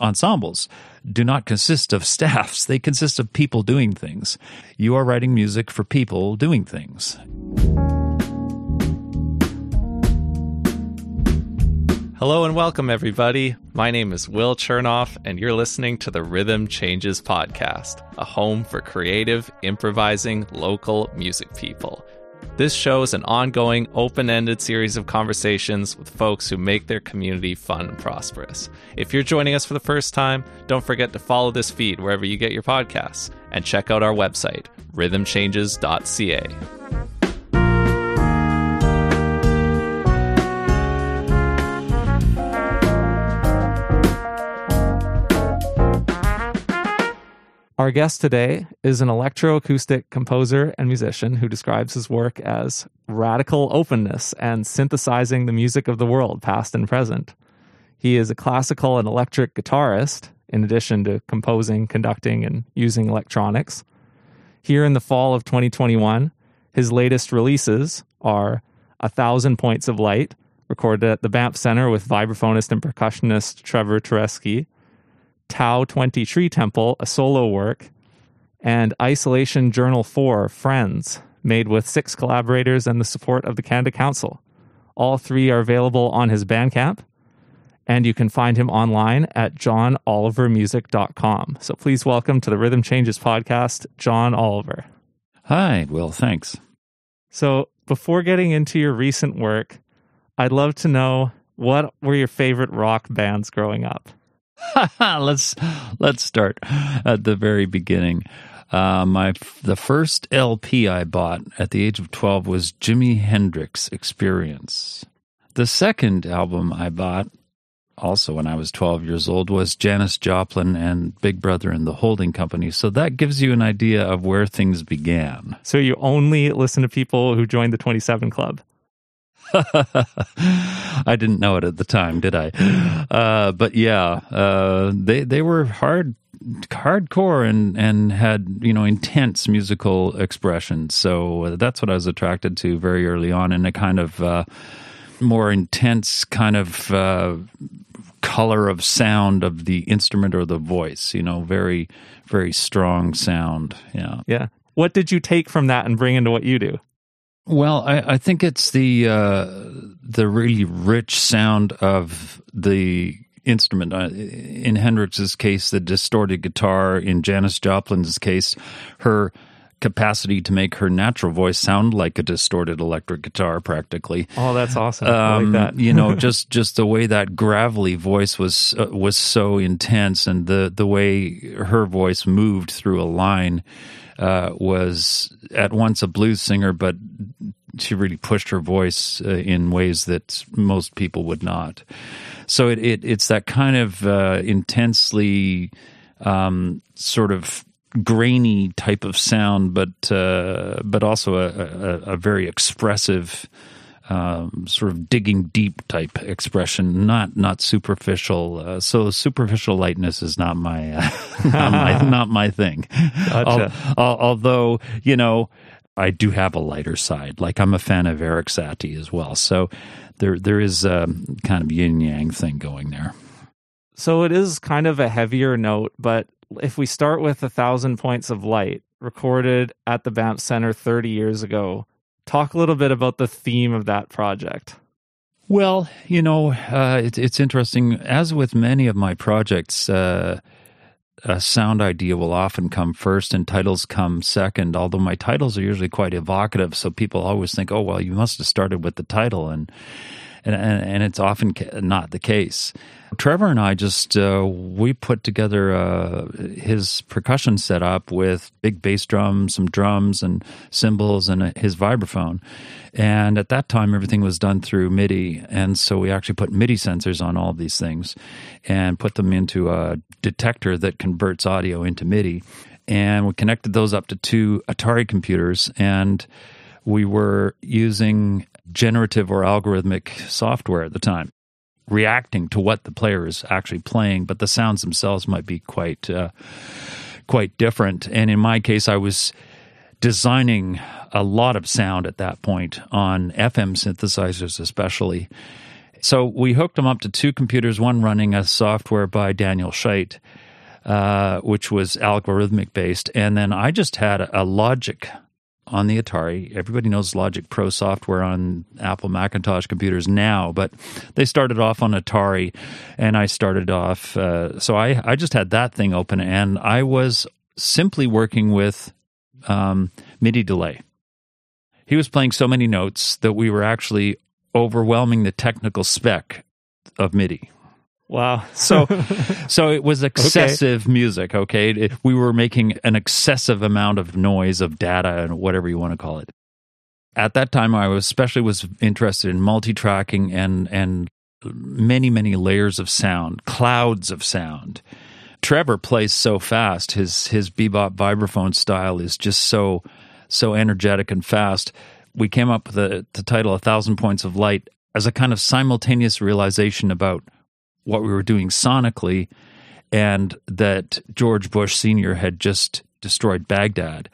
ensembles do not consist of staffs. They consist of people doing things. You are writing music for people doing things. Hello and welcome, everybody. My name is Will Chernoff, and you're listening to the Rhythm Changes podcast, a home for creative, improvising, local music people. This show is an ongoing, open-ended series of conversations with folks who make their community fun and prosperous. If you're joining us for the first time, don't forget to follow this feed wherever you get your podcasts, and check out our website, rhythmchanges.ca. Our guest today is an electroacoustic composer and musician who describes his work as radical openness and synthesizing the music of the world, past and present. He is a classical and electric guitarist, in addition to composing, conducting, and using electronics. Here in the fall of 2021, his latest releases are 1,000 Points of Light, recorded at the Banff Center with vibraphonist and percussionist Trevor Teresky, Tao 20 Tree Temple, a solo work, and Isolation Journal 4, Friends, made with 6 collaborators and the support of the Canada Council. All 3 are available on his Bandcamp, and you can find him online at johnolivermusic.com. So please welcome to the Rhythm Changes podcast, John Oliver. Hi, Will, thanks. So before getting into your recent work, I'd love to know, what were your favorite rock bands growing up? Let's start at the very beginning. The first LP I bought at the age of 12 was Jimi Hendrix Experience. The second album I bought, also when I was 12 years old, was Janis Joplin and Big Brother and the Holding Company. So that gives you an idea of where things began. So you only listen to people who joined the 27 Club? I didn't know it at the time, did I? But yeah, they were hardcore and had, you know, intense musical expression. So that's what I was attracted to very early on, in a kind of more intense kind of color of sound of the instrument or the voice. You know, very, very strong sound. Yeah. Yeah. What did you take from that and bring into what you do? Well, I think it's the really rich sound of the instrument. In Hendrix's case, the distorted guitar. In Janis Joplin's case, her capacity to make her natural voice sound like a distorted electric guitar, practically. Oh, that's awesome! I like that. You know, just the way that gravelly voice was so intense, and the way her voice moved through a line was at once a blues singer, but she really pushed her voice in ways that most people would not. So it's that kind of intensely sort of grainy type of sound, but also a very expressive sort of digging deep type expression, not superficial. So superficial lightness is not my not my thing. Gotcha. Although, you know, I do have a lighter side. Like, I'm a fan of Eric Satie as well. So there is a kind of yin yang thing going there. So it is kind of a heavier note, but if we start with 1,000 Points of Light, recorded at the Banff Center 30 years ago, talk a little bit about the theme of that project. Well, you know, it's interesting. As with many of my projects, a sound idea will often come first and titles come second, although my titles are usually quite evocative, so people always think, oh, well, you must have started with the title, and it's often not the case. Trevor and I just, we put together his percussion setup with big bass drums, some drums and cymbals, and his vibraphone. And at that time, everything was done through MIDI. And so we actually put MIDI sensors on all of these things and put them into a detector that converts audio into MIDI. And we connected those up to 2 Atari computers, and we were using generative or algorithmic software at the time, reacting to what the player is actually playing, but the sounds themselves might be quite different. And in my case, I was designing a lot of sound at that point on FM synthesizers especially, So we hooked them up to two computers, one running a software by Daniel Scheidt, which was algorithmic-based. And then I just had a Logic on the Atari. Everybody knows Logic Pro software on Apple Macintosh computers now, but they started off on Atari, and I started off. So I just had that thing open, and I was simply working with MIDI delay. He was playing so many notes that we were actually overwhelming the technical spec of MIDI. Wow. So it was excessive music, okay? We were making an excessive amount of noise, of data, and whatever you want to call it. At that time, I was especially interested in multi-tracking and many, many layers of sound, clouds of sound. Trevor plays so fast. His bebop vibraphone style is just so energetic and fast. We came up with the title, 1,000 Points of Light, as a kind of simultaneous realization about what we were doing sonically, and that George Bush Sr. had just destroyed Baghdad.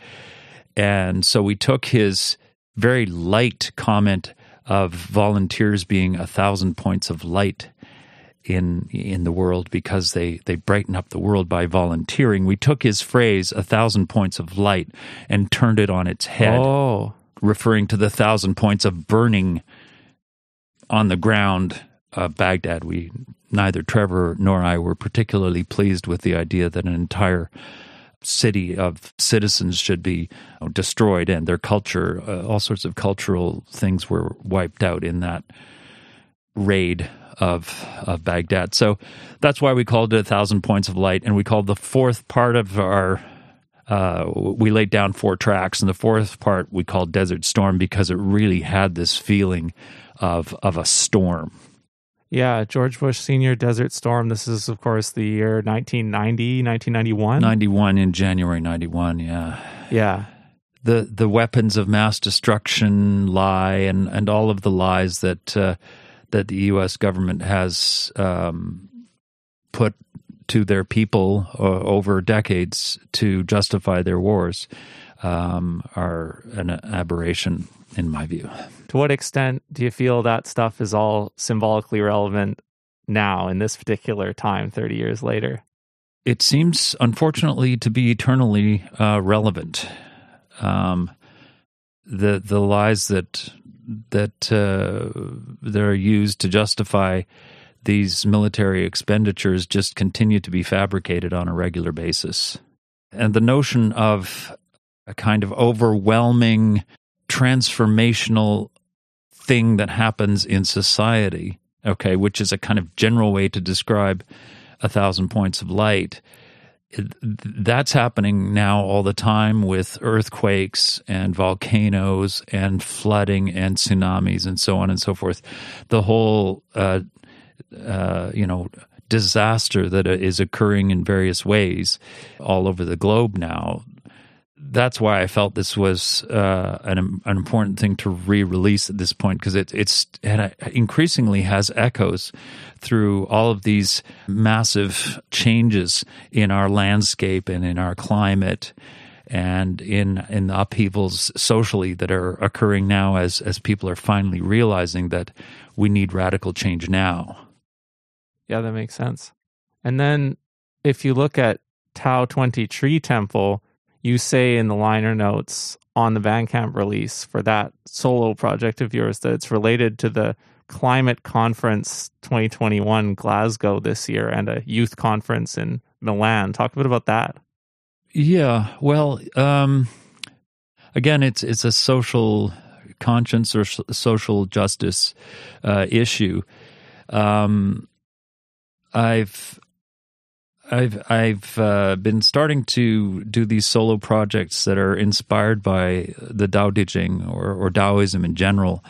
And so we took his very light comment of volunteers being 1,000 points of light in the world because they brighten up the world by volunteering. We took his phrase, 1,000 points of light, and turned it on its head, referring to the 1,000 points of burning on the ground of Baghdad. Neither Trevor nor I were particularly pleased with the idea that an entire city of citizens should be destroyed, and their culture, all sorts of cultural things were wiped out in that raid of Baghdad. So that's why we called it 1,000 Points of Light, and we called the fourth part of our... we laid down four tracks, and the fourth part we called Desert Storm because it really had this feeling of a storm. Yeah, George Bush Sr., Desert Storm. This is, of course, the year 1990, 1991. 91, in January 91, yeah. Yeah. The weapons of mass destruction lie, and all of the lies that the U.S. government has put to their people over decades to justify their wars are an aberration, in my view. To what extent do you feel that stuff is all symbolically relevant now, in this particular time, 30 years later? It seems, unfortunately, to be eternally relevant. The lies that are used to justify these military expenditures just continue to be fabricated on a regular basis. And the notion of a kind of overwhelming, transformational thing that happens in society, okay, which is a kind of general way to describe 1,000 points of light, that's happening now all the time with earthquakes and volcanoes and flooding and tsunamis and so on and so forth. The whole disaster that is occurring in various ways all over the globe now. That's why I felt this was an important thing to re-release at this point, because it increasingly has echoes through all of these massive changes in our landscape and in our climate and in the upheavals socially that are occurring now as people are finally realizing that we need radical change now. Yeah, that makes sense. And then if you look at Tao 20 Tree Temple, you say in the liner notes on the Bandcamp release for that solo project of yours that it's related to the Climate Conference 2021 Glasgow this year and a youth conference in Milan. Talk a bit about that. Yeah, well, again, it's a social conscience or social justice issue. I've been starting to do these solo projects that are inspired by the Tao Te Ching or Taoism in general,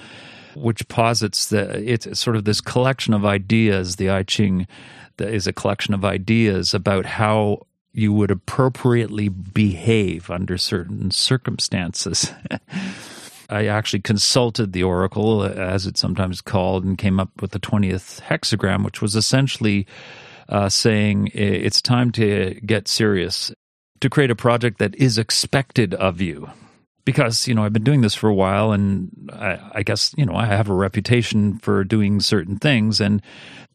which posits that it's sort of this collection of ideas. The I Ching is a collection of ideas about how you would appropriately behave under certain circumstances. I actually consulted the oracle, as it's sometimes called, and came up with the 20th hexagram, which was essentially saying it's time to get serious, to create a project that is expected of you. because, you know, I've been doing this for a while, and I guess, you know, I have a reputation for doing certain things, and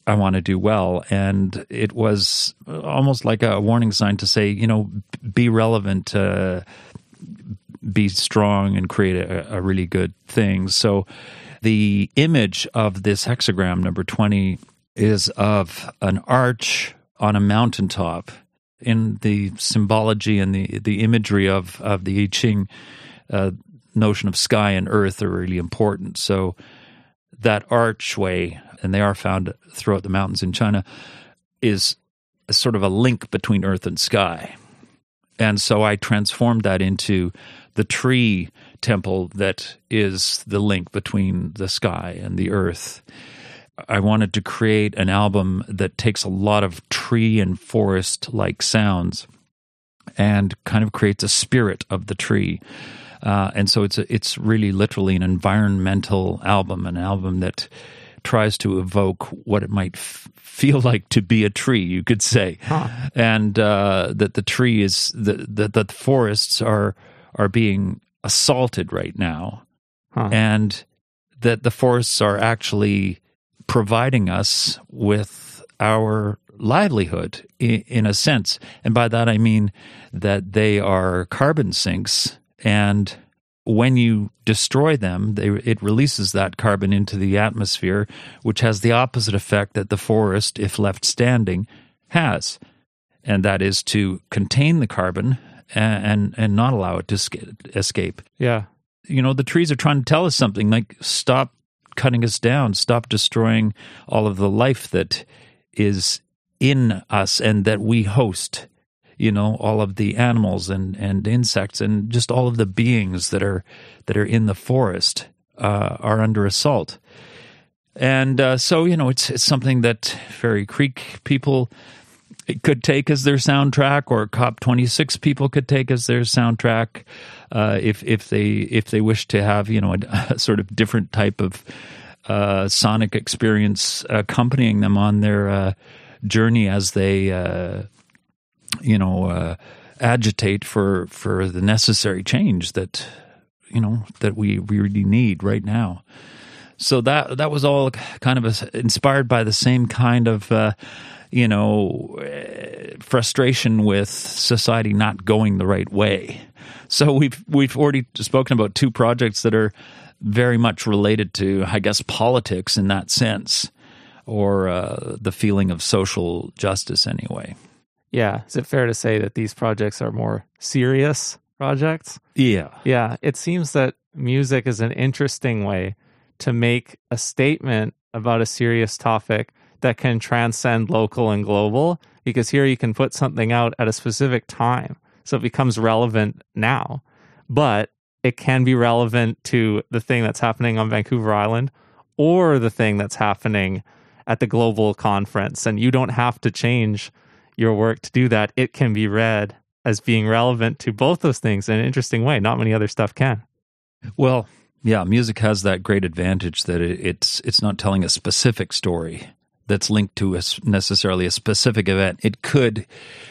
I want to do well. And it was almost like a warning sign to say, you know, be relevant, be strong, and create a really good thing. So the image of this hexagram, number 20, is of an arch on a mountaintop. In the symbology and the imagery of the I Ching, notion of sky and earth are really important. So that archway, and they are found throughout the mountains in China, is a sort of a link between earth and sky. And so I transformed that into the tree temple that is the link between the sky and the earth. I wanted to create an album that takes a lot of tree and forest-like sounds and kind of creates a spirit of the tree. And so it's really literally an environmental album, an album that tries to evoke what it might feel like to be a tree, you could say. Huh. And that the tree is, that the forests are being assaulted right now. Huh. And that the forests are actually providing us with our livelihood, in a sense. And by that I mean that they are carbon sinks, and when you destroy them, it releases that carbon into the atmosphere, which has the opposite effect that the forest, if left standing, has. And that is to contain the carbon and not allow it to escape. Yeah. You know, the trees are trying to tell us something, like, stop cutting us down, stop destroying all of the life that is in us and that we host, you know, all of the animals and insects and just all of the beings that are in the forest are under assault. And so, you know, it's something that Fairy Creek people could take as their soundtrack, or COP 26 people could take as their soundtrack, if they wish to have, you know, a sort of different type of sonic experience accompanying them on their journey as they agitate for the necessary change that, you know, that we really need right now. So that was all kind of inspired by the same kind of frustration with society not going the right way. So we've already spoken about two projects that are very much related to, I guess, politics in that sense, or the feeling of social justice anyway. Yeah. Is it fair to say that these projects are more serious projects? Yeah. Yeah. It seems that music is an interesting way to make a statement about a serious topic that can transcend local and global, because here you can put something out at a specific time, so it becomes relevant now, but it can be relevant to the thing that's happening on Vancouver Island or the thing that's happening at the global conference, and you don't have to change your work to do that. It can be read as being relevant to both those things in an interesting way. Not many other stuff can. Well, yeah, music has that great advantage that it's not telling a specific story that's linked to necessarily a specific event. It could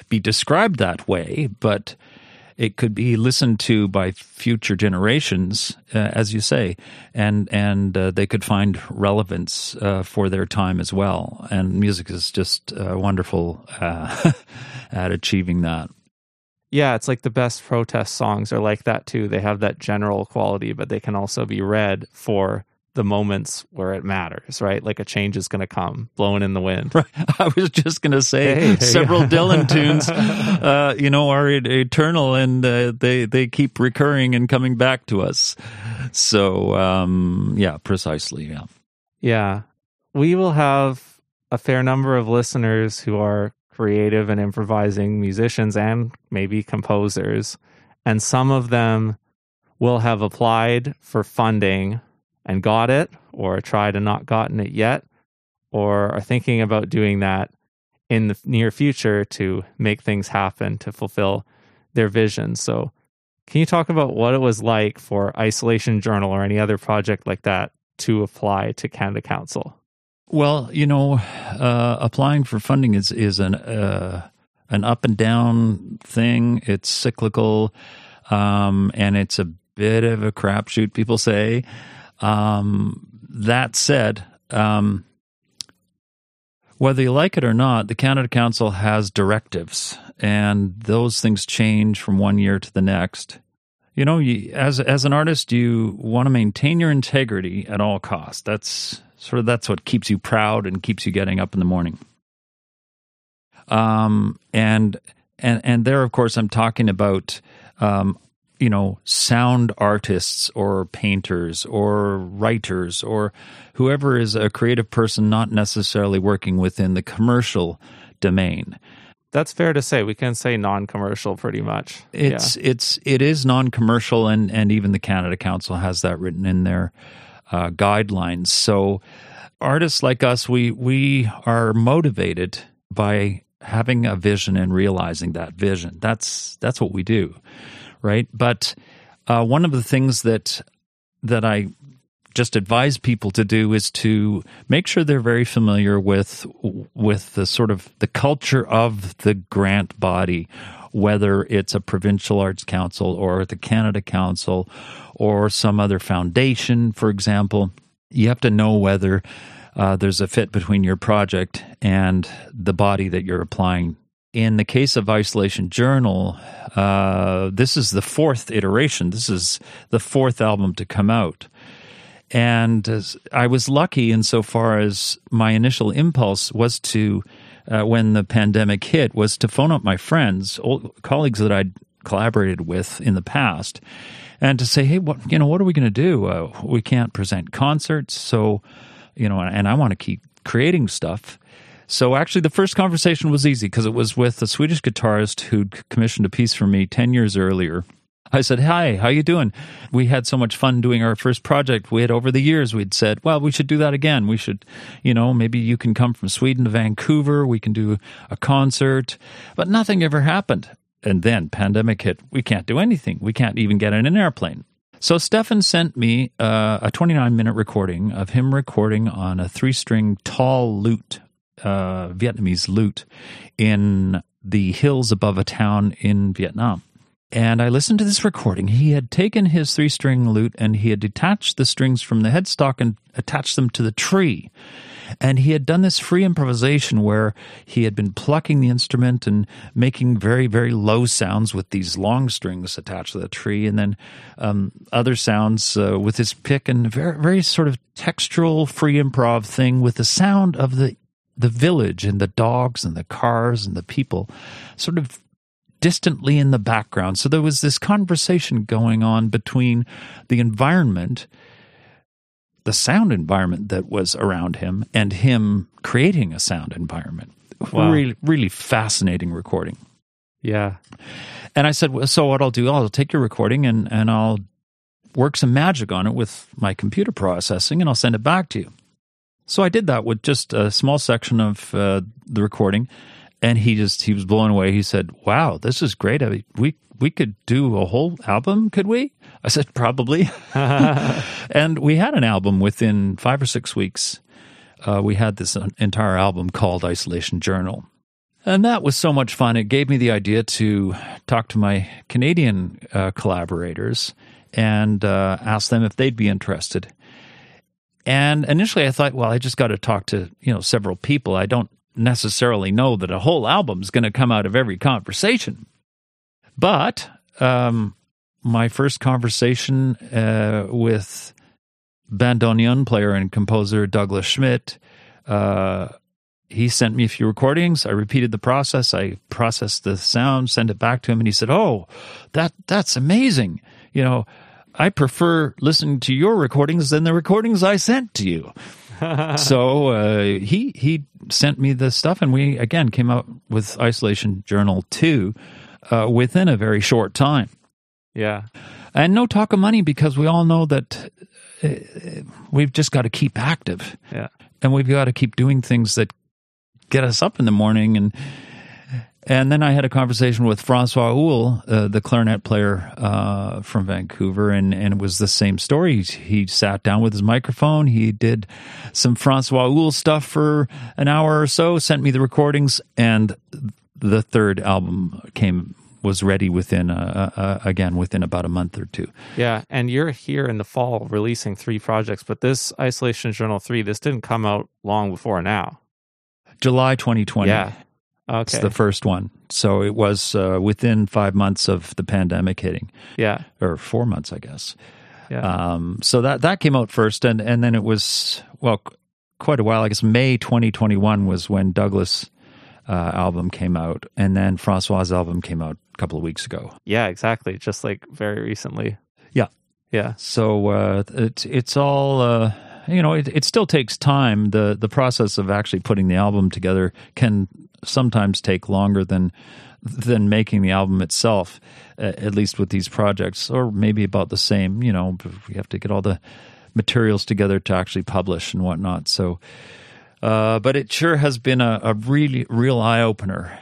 be described that way, but it could be listened to by future generations, as you say, and they could find relevance for their time as well. And music is just wonderful at achieving that. Yeah, it's like the best protest songs are like that too. They have that general quality, but they can also be read for the moments where it matters, right? Like a change is going to come, blowing in the wind. Right. I was just going to say several Dylan tunes, are eternal, and they keep recurring and coming back to us. So, yeah, precisely, yeah. Yeah. We will have a fair number of listeners who are creative and improvising musicians and maybe composers, and some of them will have applied for funding and got it, or tried and not gotten it yet, or are thinking about doing that in the near future to make things happen, to fulfill their vision. So can you talk about what it was like for Isolation Journal or any other project like that to apply to Canada Council? Well, you know, applying for funding is an up and down thing. It's cyclical, and it's a bit of a crapshoot, people say. That said, whether you like it or not, the Canada Council has directives, and those things change from one year to the next. You know, you, as an artist, you want to maintain your integrity at all costs. That's what keeps you proud and keeps you getting up in the morning. And there, of course, I'm talking about, sound artists or painters or writers or whoever is a creative person not necessarily working within the commercial domain. That's fair to say. We can say non-commercial pretty much. It is non-commercial, and even the Canada Council has that written in their guidelines. So artists like us, we are motivated by having a vision and realizing that vision. That's what we do, right? But one of the things that I just advise people to do is to make sure they're very familiar with the sort of the culture of the grant body, whether it's a provincial arts council or the Canada Council or some other foundation, for example. You have to know whether there's a fit between your project and the body that you're applying. In the case of Isolation Journal, this is the fourth iteration. This is the fourth album to come out. And I was lucky insofar as my initial impulse was to, when the pandemic hit, was to phone up my friends, old colleagues that I'd collaborated with in the past, and to say, hey, what are we going to do? We can't present concerts, so... and I want to keep creating stuff. So actually the first conversation was easy because it was with a Swedish guitarist who'd commissioned a piece for me 10 years earlier. I said, hi, how you doing? We had so much fun doing our first project. We had over the years, we'd said, well, we should do that again. We should, maybe you can come from Sweden to Vancouver. We can do a concert. But nothing ever happened. And then pandemic hit. We can't do anything. We can't even get in an airplane. So Stefan sent me a 29-minute recording of him recording on a 3-string tall lute, Vietnamese lute, in the hills above a town in Vietnam. And I listened to this recording. He had taken his 3-string lute and he had detached the strings from the headstock and attached them to the tree. And he had done this free improvisation where he had been plucking the instrument and making very, very low sounds with these long strings attached to the tree, and then other sounds with his pick, and very, very sort of textural free improv thing with the sound of the village and the dogs and the cars and the people sort of distantly in the background. So there was this conversation going on between the environment, the sound environment that was around him, and him creating a sound environment. Wow. Really, really fascinating recording. Yeah. And I said, well, so what I'll do, I'll take your recording and I'll work some magic on it with my computer processing and I'll send it back to you. So I did that with just a small section of the recording, and he was blown away. He said, wow, this is great. I mean, we could do a whole album, could we? I said, probably. And we had an album within 5 or 6 weeks. We had this entire album called Isolation Journal. And that was so much fun. It gave me the idea to talk to my Canadian collaborators and ask them if they'd be interested. And initially I thought, well, I just got to talk to, several people. I don't necessarily know that a whole album is going to come out of every conversation. But my first conversation with bandoneon player and composer Douglas Schmidt, he sent me a few recordings. I repeated the process. I processed the sound, sent it back to him, and he said, oh, that's amazing. I prefer listening to your recordings than the recordings I sent to you. So he sent me the stuff, and we, again, came out with Isolation Journal 2, within a very short time. Yeah. And no talk of money, because we all know that we've just got to keep active. Yeah. And we've got to keep doing things that get us up in the morning. And then I had a conversation with François Houle, the clarinet player from Vancouver, and it was the same story. He sat down with his microphone. He did some François Houle stuff for an hour or so, sent me the recordings, and the third album came was ready within within about a month or two. Yeah, and you're here in the fall releasing three projects, but this Isolation Journal 3, this didn't come out long before now. July 2020. Yeah. Okay. It's the first one. So it was within 5 months of the pandemic hitting. Yeah. Or 4 months, I guess. Yeah. So that came out first, and then it was, well, quite a while. I guess May 2021 was when Douglas' album came out, and then Francois's album came out a couple of weeks ago. Yeah, exactly. Just like very recently. Yeah. Yeah. So it's all... It still takes time. The process of actually putting the album together can sometimes take longer than making the album itself, at least with these projects, or maybe about the same. You know, we have to get all the materials together to actually publish and whatnot. So, but it sure has been a really real eye-opener.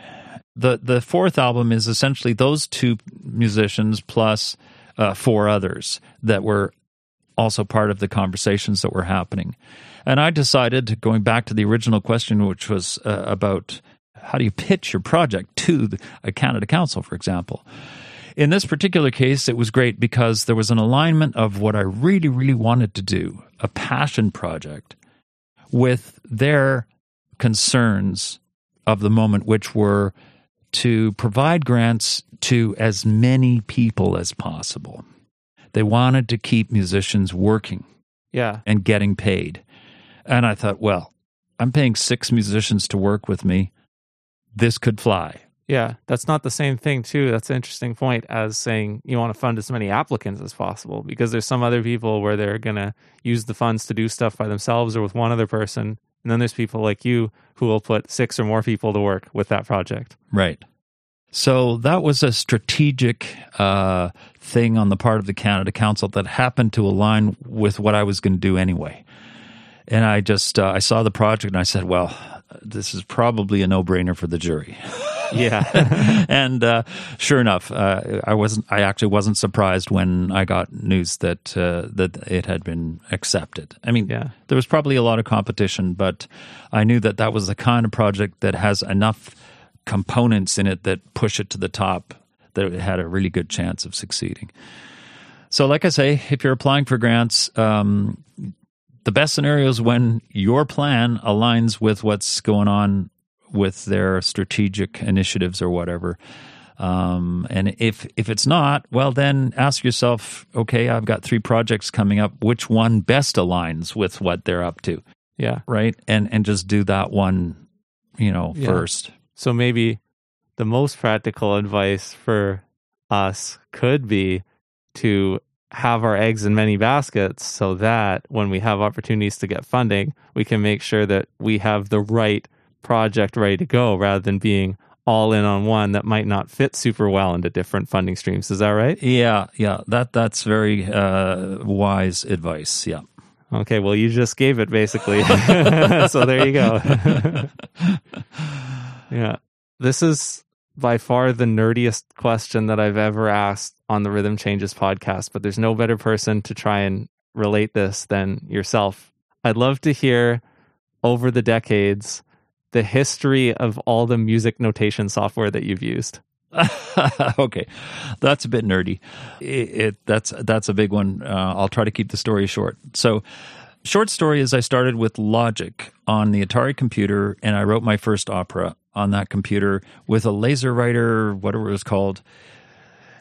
The fourth album is essentially those two musicians plus four others that were also part of the conversations that were happening. And I decided, going back to the original question, which was about how do you pitch your project to the Canada Council, for example. In this particular case, it was great because there was an alignment of what I really, really wanted to do, a passion project, with their concerns of the moment, which were to provide grants to as many people as possible. They wanted to keep musicians working, yeah, and getting paid. And I thought, well, I'm paying six musicians to work with me. This could fly. Yeah, that's not the same thing, too. That's an interesting point as saying you want to fund as many applicants as possible, because there's some other people where they're going to use the funds to do stuff by themselves or with one other person. And then there's people like you who will put six or more people to work with that project. Right. So that was a strategic thing on the part of the Canada Council that happened to align with what I was going to do anyway. And I just, I saw the project and I said, well, this is probably a no-brainer for the jury. Yeah. And sure enough, I actually wasn't surprised when I got news that that it had been accepted. I mean, yeah, there was probably a lot of competition, but I knew that that was the kind of project that has enough components in it that push it to the top, that it had a really good chance of succeeding. So like I say, if you're applying for grants, the best scenario is when your plan aligns with what's going on with their strategic initiatives or whatever. And if it's not, well, then ask yourself, okay, I've got three projects coming up. Which one best aligns with what they're up to? Yeah. Right? And just do that one, first. So maybe the most practical advice for us could be to have our eggs in many baskets so that when we have opportunities to get funding, we can make sure that we have the right project ready to go, rather than being all in on one that might not fit super well into different funding streams. Is that right? Yeah. That's very wise advice, yeah. Okay, well, you just gave it basically. So there you go. Yeah. This is by far the nerdiest question that I've ever asked on the Rhythm Changes podcast, but there's no better person to try and relate this than yourself. I'd love to hear, over the decades, the history of all the music notation software that you've used. Okay. That's a bit nerdy. That's a big one. I'll try to keep the story short. So, short story is I started with Logic on the Atari computer, and I wrote my first opera on that computer with a laser writer, whatever it was called,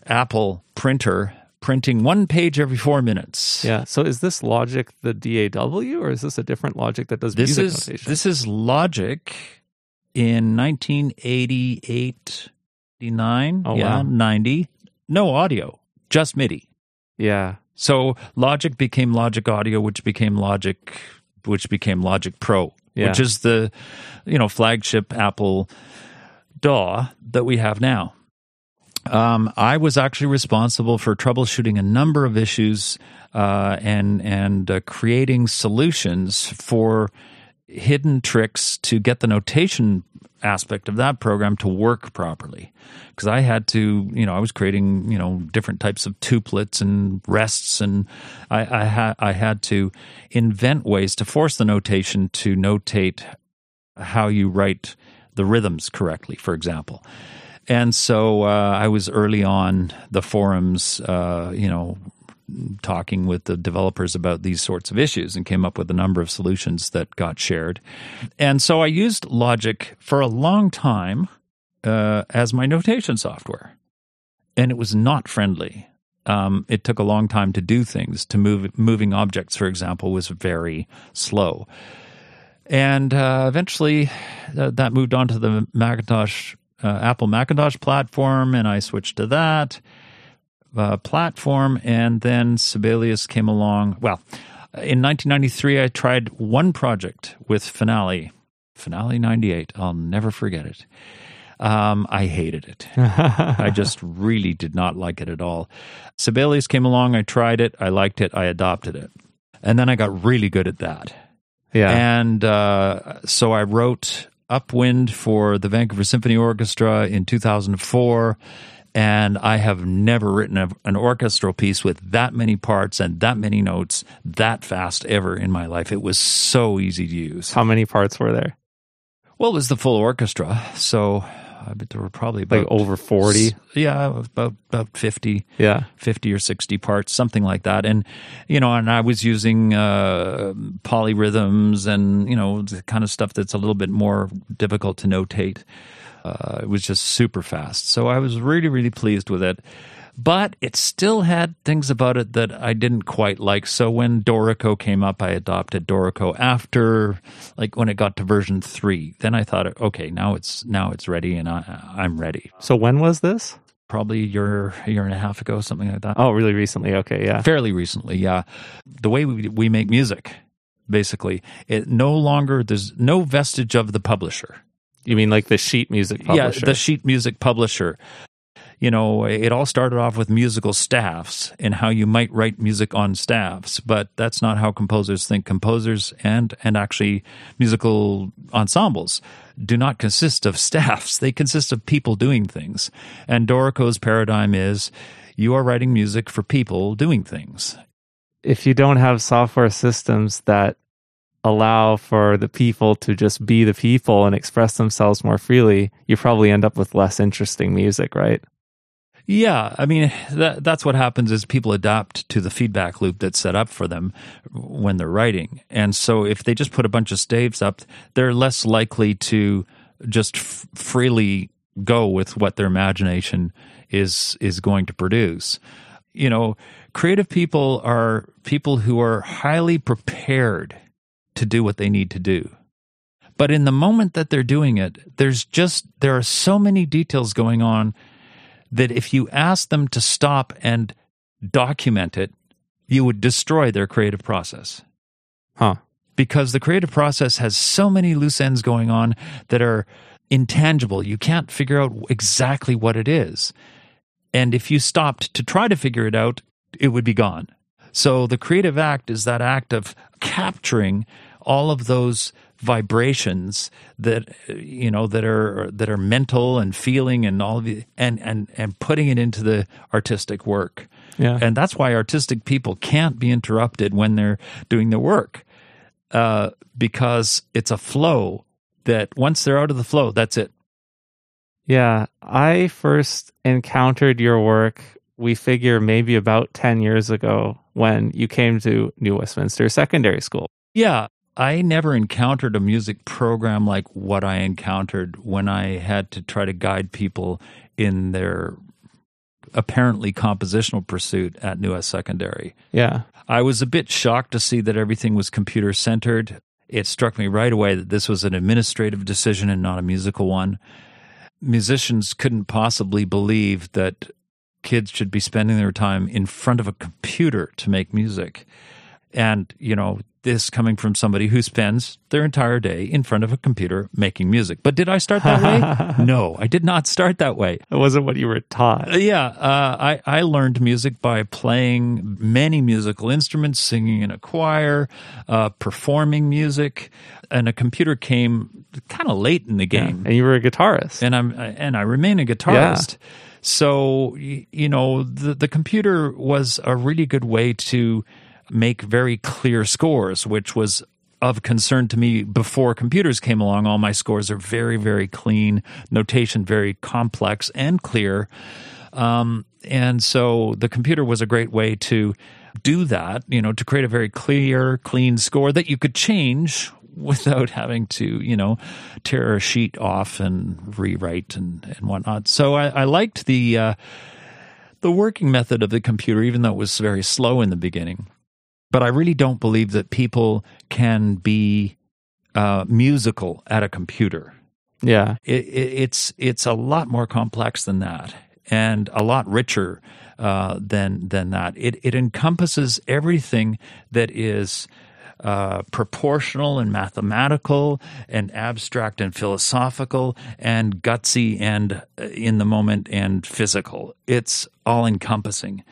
Apple printer, printing one page every 4 minutes. Yeah. So is this Logic the DAW, or is this a different Logic that does music notation? This is Logic in 1988, 89, 90. No audio, just MIDI. Yeah. So Logic became Logic Audio, which became Logic Pro, yeah, which is the flagship Apple DAW that we have now. I was actually responsible for troubleshooting a number of issues and creating solutions for hidden tricks to get the notation aspect of that program to work properly, because I had to, I was creating, different types of tuplets and rests, and I had to invent ways to force the notation to notate how you write the rhythms correctly, for example. And so I was early on the forums, talking with the developers about these sorts of issues and came up with a number of solutions that got shared. And so I used Logic for a long time as my notation software. And it was not friendly. It took a long time to do things. To moving objects, for example, was very slow. And eventually that moved on to the Macintosh, Apple Macintosh platform, and I switched to that platform, and then Sibelius came along. Well, in 1993, I tried one project with Finale. Finale 98. I'll never forget it. I hated it. I just really did not like it at all. Sibelius came along. I tried it. I liked it. I adopted it. And then I got really good at that. Yeah. And so I wrote Upwind for the Vancouver Symphony Orchestra in 2004. And I have never written an orchestral piece with that many parts and that many notes that fast ever in my life. It was so easy to use. How many parts were there? Well, it was the full orchestra. So there were probably about... Like over 40? Yeah, about 50. Yeah. 50 or 60 parts, something like that. And, and I was using polyrhythms and, the kind of stuff that's a little bit more difficult to notate. It was just super fast. So I was really, really pleased with it. But it still had things about it that I didn't quite like. So when Dorico came up, I adopted Dorico after, when it got to version 3. Then I thought, okay, now it's ready, and I'm ready. So when was this? Probably a year and a half ago, something like that. Oh, really recently. Okay, yeah. Fairly recently, yeah. The way we make music, basically. There's no vestige of the publisher. You mean like the sheet music publisher? Yeah, the sheet music publisher. It all started off with musical staffs and how you might write music on staffs, but that's not how composers think. Composers and actually musical ensembles do not consist of staffs. They consist of people doing things. And Dorico's paradigm is you are writing music for people doing things. If you don't have software systems that allow for the people to just be the people and express themselves more freely, you probably end up with less interesting music, right? Yeah, I mean, that's what happens is people adapt to the feedback loop that's set up for them when they're writing. And so if they just put a bunch of staves up, they're less likely to just freely go with what their imagination is going to produce. Creative people are people who are highly prepared to do what they need to do. But in the moment that they're doing it, there are so many details going on that if you ask them to stop and document it, you would destroy their creative process. Huh. Because the creative process has so many loose ends going on that are intangible. You can't figure out exactly what it is. And if you stopped to try to figure it out, it would be gone. So the creative act is that act of capturing all of those vibrations that that are mental and feeling and all of the and putting it into the artistic work. Yeah. And that's why artistic people can't be interrupted when they're doing their work, because it's a flow that once they're out of the flow, that's it. Yeah, I first encountered your work, we figure maybe about 10 years ago, when you came to New Westminster Secondary School. Yeah, I never encountered a music program like what I encountered when I had to try to guide people in their apparently compositional pursuit at New West Secondary. Yeah. I was a bit shocked to see that everything was computer-centered. It struck me right away that this was an administrative decision and not a musical one. Musicians couldn't possibly believe that kids should be spending their time in front of a computer to make music. And, this coming from somebody who spends their entire day in front of a computer making music. But did I start that way? No, I did not start that way. It wasn't what you were taught. I learned music by playing many musical instruments, singing in a choir, performing music, and a computer came kind of late in the game. Yeah. And you were a guitarist. And I remain a guitarist. Yeah. So, the computer was a really good way to make very clear scores, which was of concern to me before computers came along. All my scores are very, very clean, notation very complex and clear. And so the computer was a great way to do that, you know, to create a very clear, clean score that you could change without having to, you know, tear a sheet off and rewrite and whatnot. So I liked the working method of the computer, even though it was very slow in the beginning. But I really don't believe that people can be musical at a computer. Yeah. It's a lot more complex than that, and a lot richer than that. It encompasses everything that is proportional and mathematical and abstract and philosophical and gutsy and in the moment and physical. It's all-encompassing,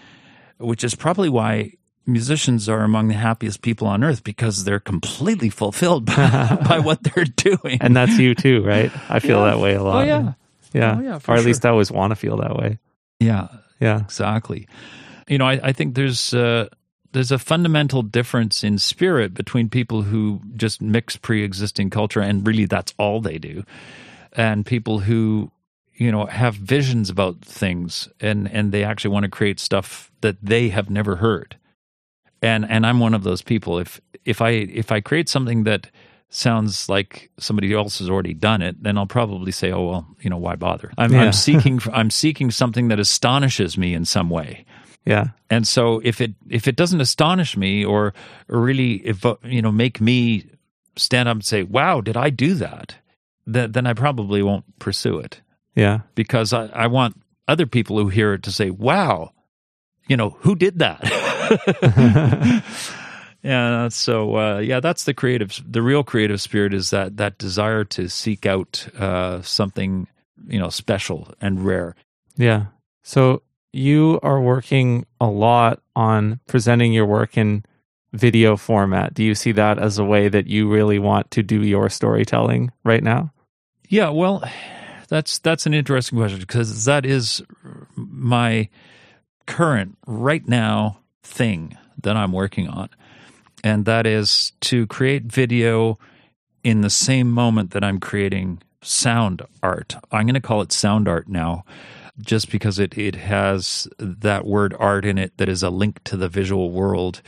which is probably why musicians are among the happiest people on earth, because they're completely fulfilled by what they're doing. And that's you too, right? I feel that way a lot. Oh, yeah. Yeah. Oh, yeah, or at least I always want to feel that way. Yeah. Yeah. Exactly. You know, I think there's a fundamental difference in spirit between people who just mix pre-existing culture and really that's all they do, and people who, you know, have visions about things and they actually want to create stuff that they have never heard. And I'm one of those people. If I create something that sounds like somebody else has already done it, then I'll probably say, oh, well, you know, why bother? I'm seeking something that astonishes me in some way. Yeah. And so if it doesn't astonish me or really, you know, make me stand up and say, wow, did I do that? Then I probably won't pursue it. Yeah. Because I want other people who hear it to say, wow, you know, who did that? Yeah, so yeah, that's the real creative spirit, is that desire to seek out something, you know, special and rare. Yeah. So you are working a lot on presenting your work in video format. Do you see that as a way that you really want to do your storytelling right now? Yeah, well, that's an interesting question, because that is my current right now thing that I'm working on. And that is to create video in the same moment that I'm creating sound art. I'm going to call it sound art now, just because it has that word art in it that is a link to the visual world.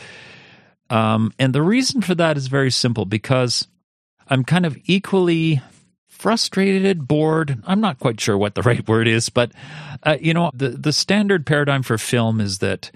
And the reason for that is very simple, because I'm kind of equally frustrated, bored. I'm not quite sure what the right word is, but you know, the standard paradigm for film is that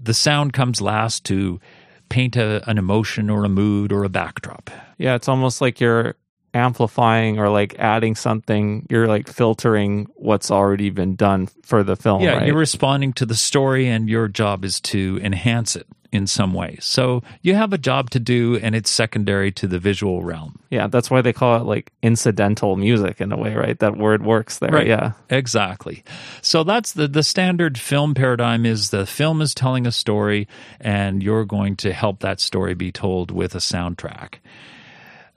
the sound comes last to paint an emotion or a mood or a backdrop. Yeah, it's almost like you're amplifying or like adding something. You're like filtering what's already been done for the film. Yeah, right? You're responding to the story, and your job is to enhance it in some way. So you have a job to do, and it's secondary to the visual realm. Yeah, that's why they call it like incidental music in a way, right? That word works there. Right. Yeah, exactly. So that's the standard film paradigm, is the film is telling a story, and you're going to help that story be told with a soundtrack.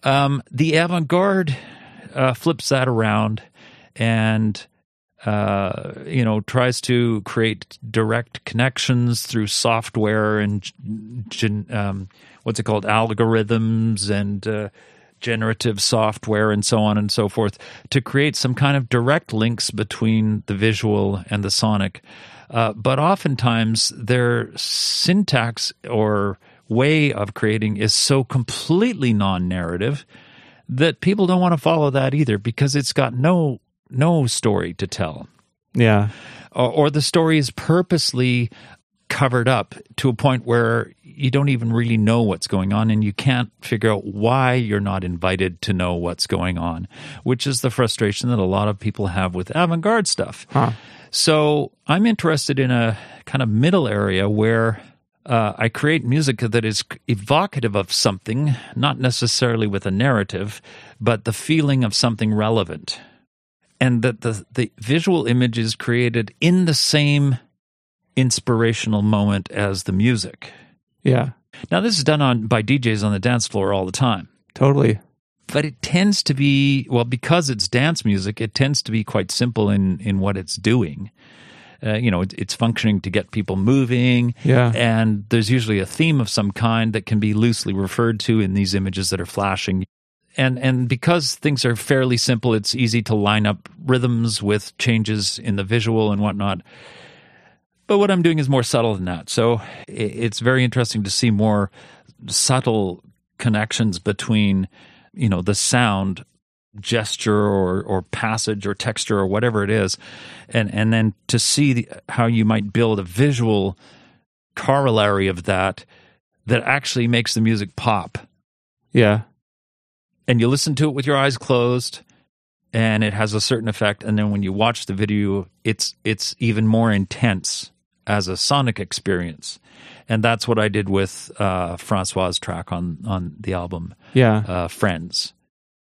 The avant-garde flips that around and you know, tries to create direct connections through software and algorithms and generative software and so on and so forth, to create some kind of direct links between the visual and the sonic. But oftentimes their syntax or way of creating is so completely non-narrative that people don't want to follow that either, because it's got no story to tell. Yeah. Or the story is purposely covered up to a point where you don't even really know what's going on, and you can't figure out why you're not invited to know what's going on, which is the frustration that a lot of people have with avant-garde stuff. Huh. So I'm interested in a kind of middle area where I create music that is evocative of something, not necessarily with a narrative, but the feeling of something relevant. And that the visual image is created in the same inspirational moment as the music. Yeah. Now, this is done by DJs on the dance floor all the time. Totally. But it tends to be, well, because it's dance music, it tends to be quite simple in what it's doing. it's functioning to get people moving. Yeah. And there's usually a theme of some kind that can be loosely referred to in these images that are flashing. And because things are fairly simple, it's easy to line up rhythms with changes in the visual and whatnot. But what I'm doing is more subtle than that. So it's very interesting to see more subtle connections between, the sound, gesture or passage or texture or whatever it is, and then to see how you might build a visual corollary of that actually makes the music pop. Yeah. And you listen to it with your eyes closed, and it has a certain effect. And then when you watch the video, it's even more intense as a sonic experience. And that's what I did with Francois's track on the album, Friends.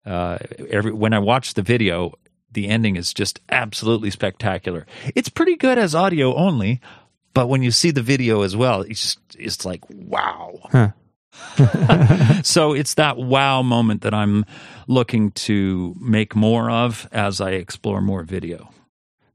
When I watch the video, the ending is just absolutely spectacular. It's pretty good as audio only, but when you see the video as well, it's like, wow. Huh. So it's that wow moment that I'm looking to make more of as I explore more video.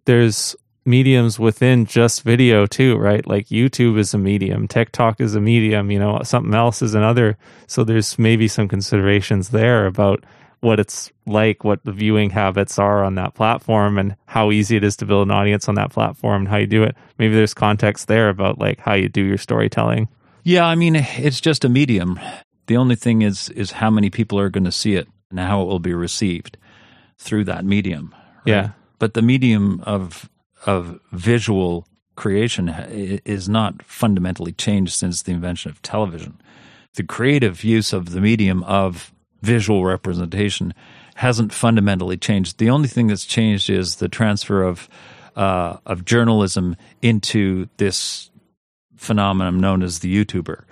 There's mediums within just video too, right? Like YouTube is a medium, TikTok is a medium, something else is another. So there's maybe some considerations there about what it's like, what the viewing habits are on that platform and how easy it is to build an audience on that platform and how you do it. Maybe there's context there about like how you do your storytelling. Yeah, it's just a medium. The only thing is how many people are going to see it and how it will be received through that medium. Right? Yeah. But the medium of visual creation is not fundamentally changed since the invention of television. The creative use of the medium of visual representation hasn't fundamentally changed. The only thing that's changed is the transfer of journalism into this phenomenon known as the YouTuber,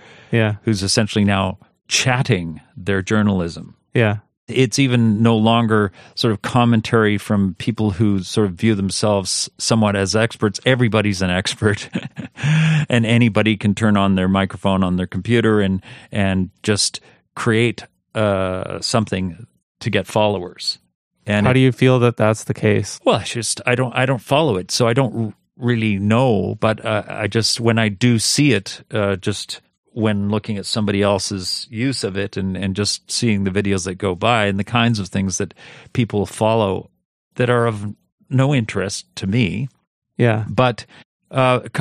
who's essentially now chatting their journalism. Yeah. It's even no longer sort of commentary from people who sort of view themselves somewhat as experts. Everybody's an expert, and anybody can turn on their microphone on their computer and just create something to get followers. And how do you feel that that's the case? Well, it's just I don't follow it, so I don't really know. But I just when I do see it, just when looking at somebody else's use of it, and just seeing the videos that go by and the kinds of things that people follow that are of no interest to me. Yeah. But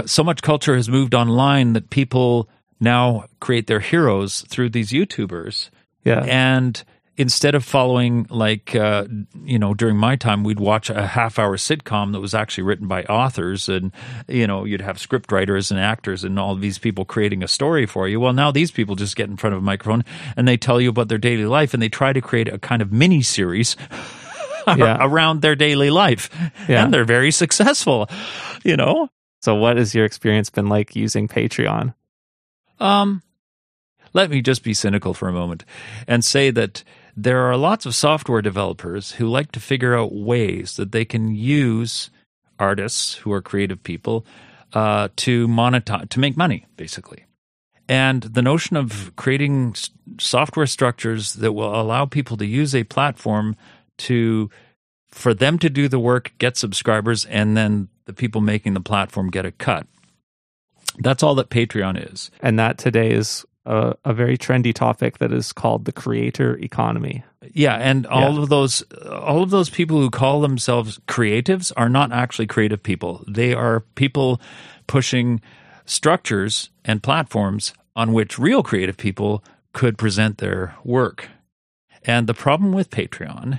so much culture has moved online that people now create their heroes through these YouTubers. Yeah. And instead of following, during my time, we'd watch a half-hour sitcom that was actually written by authors, and, you'd have script writers and actors and all these people creating a story for you. Well, now these people just get in front of a microphone and they tell you about their daily life, and they try to create a kind of mini-series around their daily life. Yeah. And they're very successful, So what has your experience been like using Patreon? Let me just be cynical for a moment and say that there are lots of software developers who like to figure out ways that they can use artists who are creative people to monetize, to make money, basically. And the notion of creating software structures that will allow people to use a platform for them to do the work, get subscribers, and then the people making the platform get a cut. That's all that Patreon is. And that today is a very trendy topic that is called the creator economy. Yeah, and all of those people who call themselves creatives are not actually creative people. They are people pushing structures and platforms on which real creative people could present their work. And the problem with Patreon,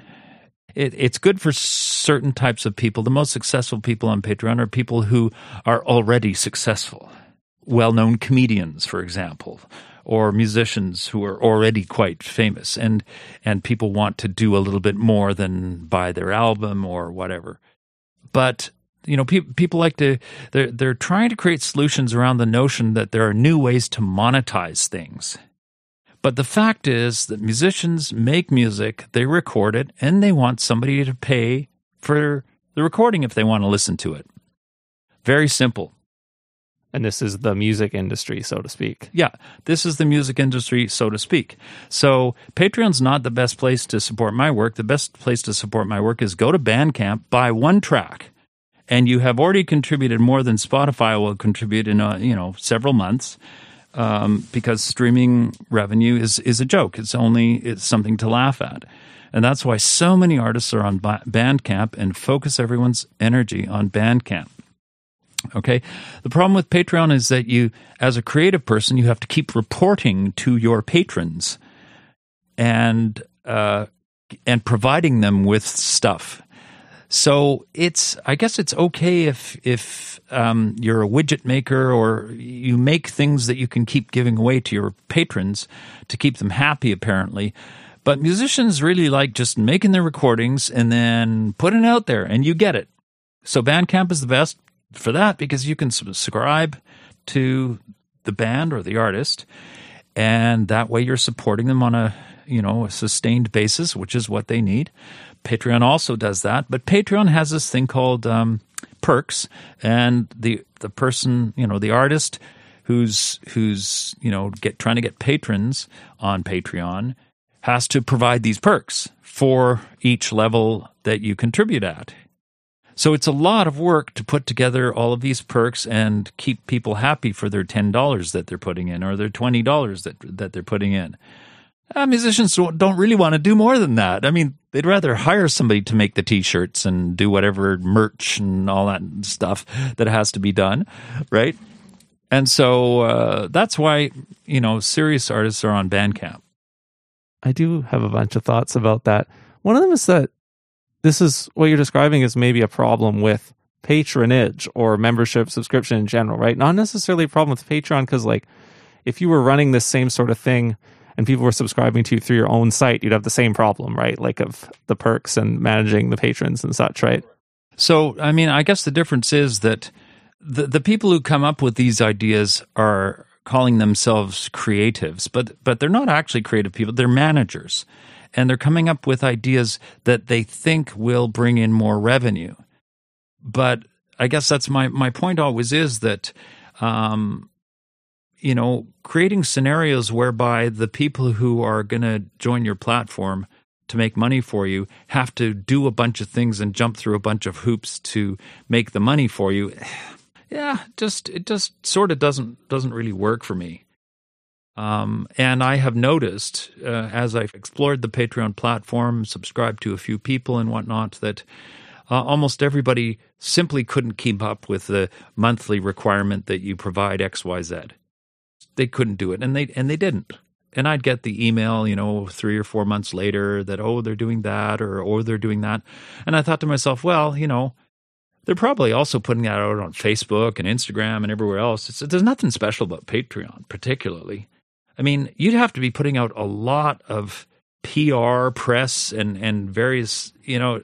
it's good for certain types of people. The most successful people on Patreon are people who are already successful. Well-known comedians, for example, or musicians who are already quite famous, and people want to do a little bit more than buy their album or whatever. But people like to they're trying to create solutions around the notion that there are new ways to monetize things. But the fact is that musicians make music, they record it, and they want somebody to pay for the recording if they want to listen to it. Very simple. And this is the music industry, so to speak. Yeah, this is the music industry, so to speak. So Patreon's not the best place to support my work. The best place to support my work is go to Bandcamp, buy one track, and you have already contributed more than Spotify will contribute in several months, because streaming revenue is a joke. It's something to laugh at. And that's why so many artists are on Bandcamp and focus everyone's energy on Bandcamp. Okay? The problem with Patreon is that you, as a creative person, you have to keep reporting to your patrons and providing them with stuff. So I guess it's okay if you're a widget maker or you make things that you can keep giving away to your patrons to keep them happy, apparently. But musicians really like just making their recordings and then putting it out there, and you get it. So Bandcamp is the best for that because you can subscribe to the band or the artist, and that way you're supporting them on a sustained basis, which is what they need. Patreon also does that, but Patreon has this thing called perks, and the person, the artist who's trying to get patrons on Patreon has to provide these perks for each level that you contribute at. So it's a lot of work to put together all of these perks and keep people happy for their $10 that they're putting in or their $20 that they're putting in. Musicians don't really want to do more than that. I mean, they'd rather hire somebody to make the T-shirts and do whatever merch and all that stuff that has to be done, right? And so that's why, serious artists are on Bandcamp. I do have a bunch of thoughts about that. One of them is that this is what you're describing is maybe a problem with patronage or membership subscription in general, right? Not necessarily a problem with Patreon, because if you were running this same sort of thing and people were subscribing to you through your own site, you'd have the same problem, right? Of the perks and managing the patrons and such, right? So, I mean, I guess the difference is that the people who come up with these ideas are calling themselves creatives, but they're not actually creative people. They're managers, and they're coming up with ideas that they think will bring in more revenue. But I guess that's my point always is that, creating scenarios whereby the people who are going to join your platform to make money for you have to do a bunch of things and jump through a bunch of hoops to make the money for you. Yeah, it just sort of doesn't really work for me. And I have noticed as I've explored the Patreon platform, subscribed to a few people and whatnot, that almost everybody simply couldn't keep up with the monthly requirement that you provide X, Y, Z. They couldn't do it, and they didn't. And I'd get the email, 3 or 4 months later that, oh, they're doing that or they're doing that. And I thought to myself, well, they're probably also putting that out on Facebook and Instagram and everywhere else. There's nothing special about Patreon, particularly. I mean, you'd have to be putting out a lot of PR, press, and various,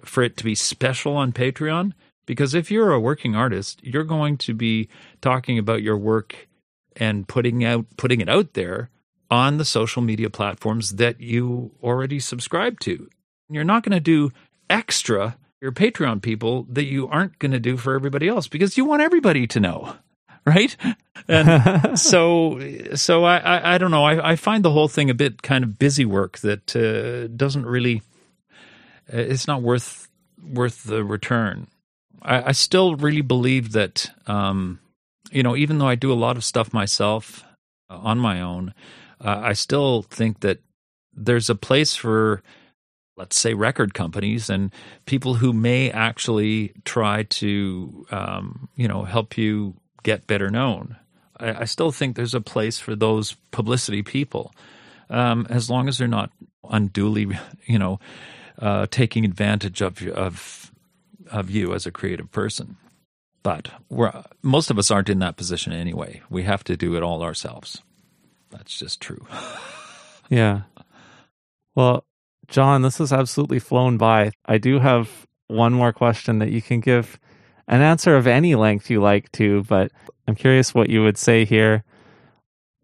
for it to be special on Patreon. Because if you're a working artist, you're going to be talking about your work and putting it out there on the social media platforms that you already subscribe to. You're not going to do extra your Patreon people that you aren't going to do for everybody else because you want everybody to know, right? And so I don't know. I find the whole thing a bit kind of busy work that doesn't really – it's not worth the return. I still really believe that, even though I do a lot of stuff myself on my own, I still think that there's a place for – let's say record companies and people who may actually try to, help you get better known. I still think there's a place for those publicity people, as long as they're not unduly, taking advantage of you as a creative person. But most of us aren't in that position anyway. We have to do it all ourselves. That's just true. Yeah. Well, John, this has absolutely flown by. I do have one more question that you can give an answer of any length you like to, but I'm curious what you would say here.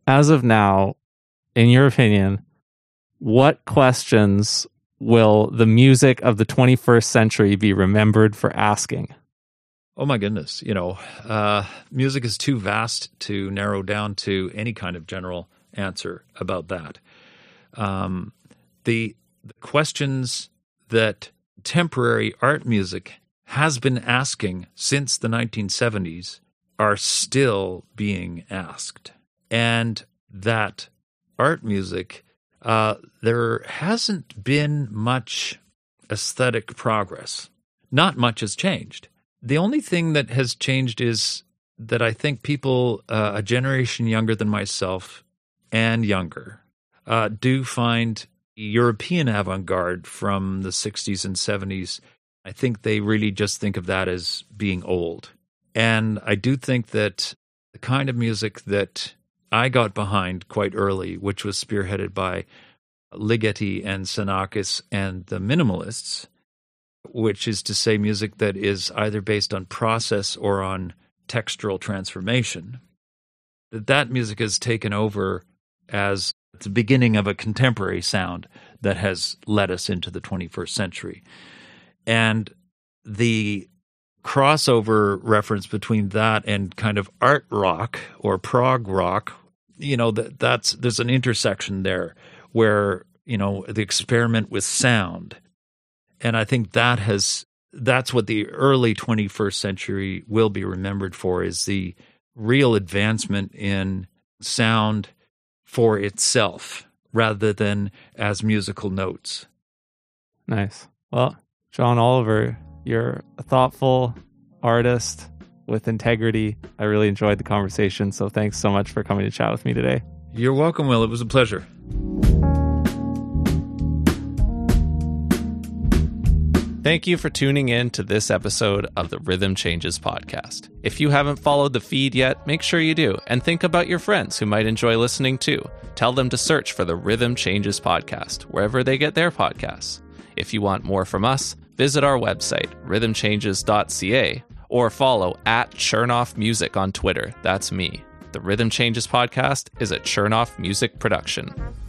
As of now, in your opinion, what questions will the music of the 21st century be remembered for asking? Oh my goodness. Music is too vast to narrow down to any kind of general answer about that. The questions that contemporary art music has been asking since the 1970s are still being asked. And that art music, there hasn't been much aesthetic progress. Not much has changed. The only thing that has changed is that I think people a generation younger than myself and younger do find European avant-garde from the 60s and 70s. I think they really just think of that as being old. And I do think that the kind of music that I got behind quite early, which was spearheaded by Ligeti and Xenakis and the minimalists, which is to say music that is either based on process or on textural transformation, that music has taken over as the beginning of a contemporary sound that has led us into the 21st century. And the crossover reference between that and kind of art rock or prog rock, you know, there's an intersection there where, you know, the experiment with sound. And I think that's what the early 21st century will be remembered for, is the real advancement in sound for itself rather than as musical notes. Nice. Well, John Oliver, you're a thoughtful artist with integrity. I really enjoyed the conversation, so thanks so much for coming to chat with me today. You're welcome, Will. It was a pleasure. Thank you for tuning in to this episode of the Rhythm Changes podcast. If you haven't followed the feed yet, make sure you do, and think about your friends who might enjoy listening too. Tell them to search for the Rhythm Changes podcast wherever they get their podcasts. If you want more from us, visit our website, rhythmchanges.ca, or follow @ChernoffMusic on Twitter. That's me. The Rhythm Changes podcast is a Chernoff Music production.